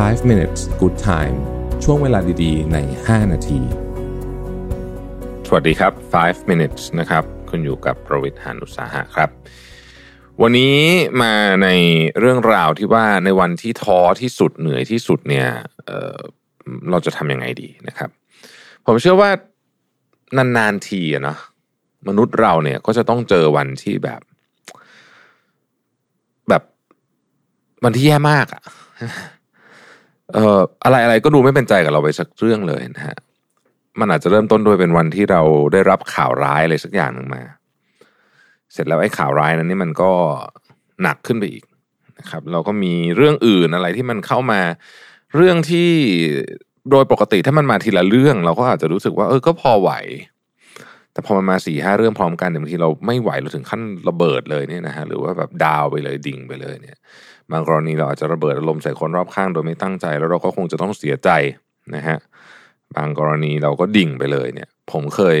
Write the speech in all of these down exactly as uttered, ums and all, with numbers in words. five minutes good time ช่วงเวลาดีๆในห้านาทีสวัสดีครับfive minutes นะครับคุณอยู่กับประวิตร หาญอุตสาหะครับวันนี้มาในเรื่องราวที่ว่าในวันที่ท้อที่สุดเหนื่อยที่สุดเนี่ย เอ่อ เราจะทำยังไงดีนะครับผมเชื่อว่านานๆทีอะเนาะมนุษย์เราเนี่ยก็จะต้องเจอวันที่แบบแบบวันที่แย่มากอะเอ่ออะไรๆก็ดูไม่เป็นใจกับเราไปสักเรื่องเลยนะฮะมันอาจจะเริ่มต้นโดยเป็นวันที่เราได้รับข่าวร้ายอะไรสักอย่างนึงมาเสร็จแล้วไอ้ข่าวร้ายนั้นนี่มันก็หนักขึ้นไปอีกนะครับเราก็มีเรื่องอื่นอะไรที่มันเข้ามาเรื่องที่โดยปกติถ้ามันมาทีละเรื่องเราก็อาจจะรู้สึกว่าเออก็พอไหวแต่พอมันมา สี่ห้า เรื่องพร้อมกันบางทีเราไม่ไหวเราถึงขั้นระเบิดเลยเนี่ยนะฮะหรือว่าแบบดาวไปเลยดิ่งไปเลยเนี่ยบางกรณีเราอาจจะระเบิดอารมณ์ใส่คนรอบข้างโดยไม่ตั้งใจแล้วเราก็คงจะต้องเสียใจนะฮะบางกรณีเราก็ดิ่งไปเลยเนี่ยผมเคย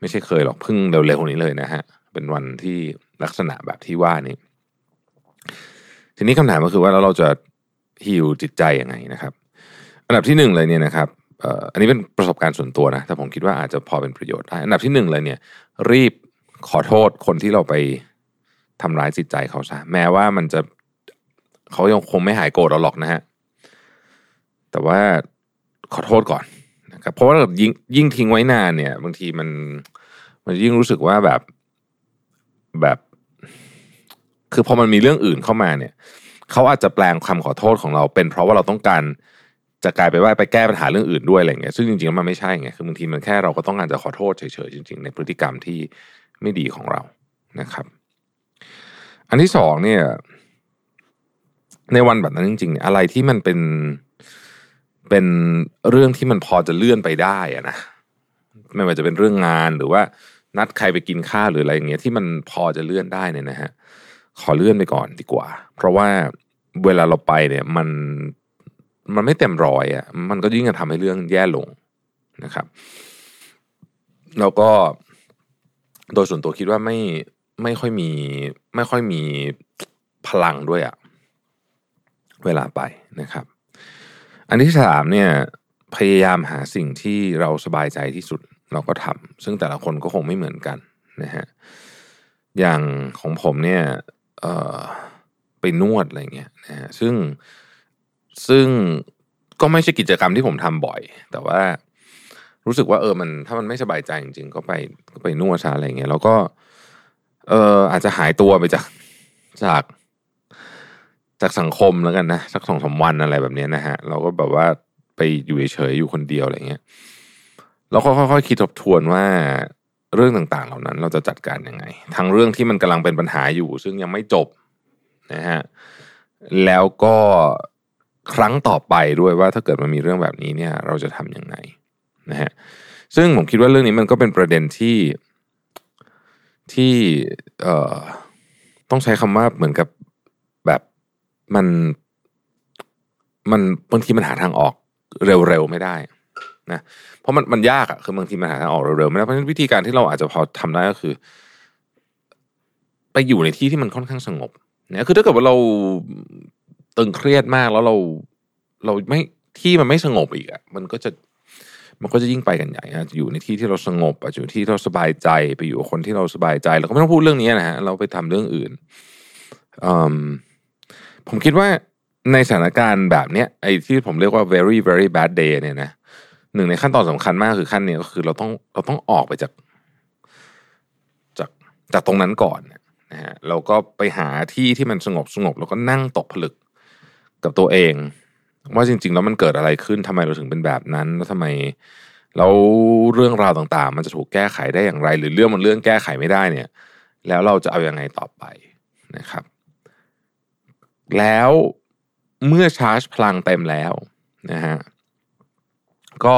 ไม่ใช่เคยหรอกเพิ่งเร็วๆนี้เลยนะฮะเป็นวันที่ลักษณะแบบที่ว่านี้ทีนี้คำถามก็คือว่าแล้วเราจะฮีลจิตใจยังไงนะครับอันดับที่หนึ่งเลยเนี่ยนะครับอันนี้เป็นประสบการณ์ส่วนตัวนะแต่ผมคิดว่าอาจจะพอเป็นประโยชน์ได้อันดับที่หนึ่งเลยเนี่ยรีบขอโทษคนที่เราไปทำร้ายจิตใจเขาซะแม้ว่ามันจะเขายังคงไม่หายโกรธเราหรอกนะฮะแต่ว่าขอโทษก่อนนะครับเพราะว่ายิ่งยิ่งทิ้งไว้นานเนี่ยบางทีมันมันยิ่งรู้สึกว่าแบบแบบคือพอมันมีเรื่องอื่นเข้ามาเนี่ยเขาอาจจะแปลงคำขอโทษของเราเป็นเพราะว่าเราต้องการจะกลายไปว่าไปแก้ปัญหาเรื่องอื่นด้วยอะไรเงี้ยซึ่งจริงๆแล้วมันไม่ใช่ไงคือบางทีมันแค่เราก็ต้องการจะขอโทษเฉยๆจริงๆในพฤติกรรมที่ไม่ดีของเรานะครับอันที่สองเนี่ยในวันแบบนั้นจริงๆเนี่ยอะไรที่มันเป็นเป็นเรื่องที่มันพอจะเลื่อนไปได้อะนะไม่ว่าจะเป็นเรื่องงานหรือว่านัดใครไปกินข้าวหรืออะไรอย่างเงี้ยที่มันพอจะเลื่อนได้เนี่ยนะฮะขอเลื่อนไปก่อนดีกว่าเพราะว่าเวลาเราไปเนี่ยมันมันไม่เต็มร้อยอ่ะมันก็ยิ่งจะทำให้เรื่องแย่ลงนะครับแล้วก็โดยส่วนตัวคิดว่าไม่ไม่ค่อยมีไม่ค่อยมีพลังด้วยอ่ะเวลาไปนะครับอันที่สามเนี่ยพยายามหาสิ่งที่เราสบายใจที่สุดเราก็ทำซึ่งแต่ละคนก็คงไม่เหมือนกันนะฮะอย่างของผมเนี่ยเอ่อไปนวดอะไรเงี้ยนะฮะซึ่งซึ่งก็ไม่ใช่กิจกรรมที่ผมทำบ่อยแต่ว่ารู้สึกว่าเออมันถ้ามันไม่สบายใจจริงๆก็ไปก็ไปนวดซะอะไรเงี้ยแล้วก็เอออาจจะหายตัวไปจากจากจากสังคมแล้วกันนะสัก สองถึงสาม วันอะไรแบบนี้นะฮะเราก็แบบว่าไปอยู่เฉยๆอยู่คนเดียวอะไรเงี้ยแล้วก็ค่อยๆคิดทบทวนว่าเรื่องต่างๆเหล่านั้นเราจะจัดการยังไงทั้งเรื่องที่มันกำลังเป็นปัญหาอยู่ซึ่งยังไม่จบนะฮะแล้วก็ครั้งต่อไปด้วยว่าถ้าเกิดมันมีเรื่องแบบนี้เนี่ยเราจะทำยังไงนะฮะซึ่งผมคิดว่าเรื่องนี้มันก็เป็นประเด็นที่ที่เอ่อต้องใช้คำว่าเหมือนกับแบบมันมันบางทีมันหาทางออกเร็วๆไม่ได้นะเพราะมันมันยากอะคือบางทีมันหาทางออกเร็วๆไม่ได้เพราะฉะนั้นวิธีการที่เราอาจจะพอทำได้ก็คือไปอยู่ในที่ที่มันค่อนข้างสงบเนี่ยคือถ้าเกิดว่าเราตึงเครียดมากแล้วเราเราไม่ที่มันไม่สงบอีกอ่ะมันก็จะมันก็จะยิ่งไปกันใหญ่นะอยู่ในที่ที่เราสงบอยู่ที่เราสบายใจไปอยู่กับคนที่เราสบายใจเราก็ไม่ต้องพูดเรื่องนี้นะฮะเราไปทำเรื่องอื่นผมคิดว่าในสถานการณ์แบบเนี้ยไอ้ที่ผมเรียกว่า very very bad day เนี่ยนะหนึ่งในขั้นตอนสำคัญมากคือขั้นนี้ก็คือเราต้องเราต้องออกไปจากจากจากตรงนั้นก่อนนะฮะเราก็ไปหาที่ที่มันสงบสงบแล้วก็นั่งตกผลึกกับตัวเองว่าจริงๆแล้วมันเกิดอะไรขึ้นทำไมเราถึงเป็นแบบนั้นแล้วทำไมแล้วเรื่องราวต่างๆมันจะถูกแก้ไขได้อย่างไรหรือเรื่องมันเรื่องแก้ไขไม่ได้เนี่ยแล้วเราจะเอายังไงต่อไปนะครับแล้วเมื่อชาร์จพลังเต็มแล้วนะฮะก็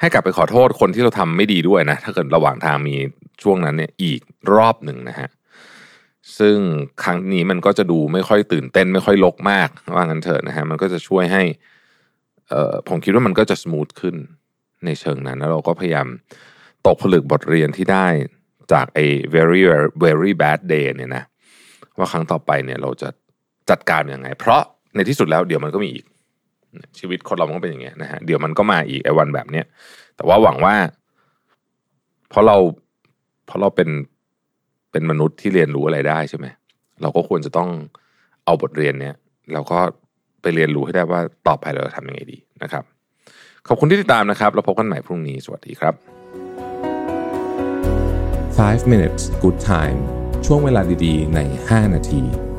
ให้กลับไปขอโทษคนที่เราทำไม่ดีด้วยนะถ้าเกิดระหว่างทางมีช่วงนั้นเนี่ยอีกรอบหนึ่งนะฮะซึ่งครั้งนี้มันก็จะดูไม่ค่อยตื่นเต้นไม่ค่อยลกมากว่างั้นเถอะนะฮะมันก็จะช่วยให้เอ่อผมคิดว่ามันก็จะสมูทขึ้นในเชิงนั้นแล้วเราก็พยายามตกผลึกบทเรียนที่ได้จากไอ้ very very bad day เนี่ยนะว่าครั้งต่อไปเนี่ยเราจะจัดการยังไงเพราะในที่สุดแล้วเดี๋ยวมันก็มีอีก ชีวิตคนเรามันก็เป็นอย่างเงี้ยนะฮะเดี๋ยวมันก็มาอีกไอ้วันแบบเนี้ยแต่ว่าหวังว่าเพราะเราเพราะเราเป็นเป็นมนุษย์ที่เรียนรู้อะไรได้ใช่ไหมเราก็ควรจะต้องเอาบทเรียนเนี้ยแล้วก็ไปเรียนรู้ให้ได้ว่าต่อไปเราจะทำยังไงดีนะครับขอบคุณที่ติดตามนะครับเราพบกันใหม่พรุ่งนี้สวัสดีครับfive minutes good time ช่วงเวลาดีๆในห้านาที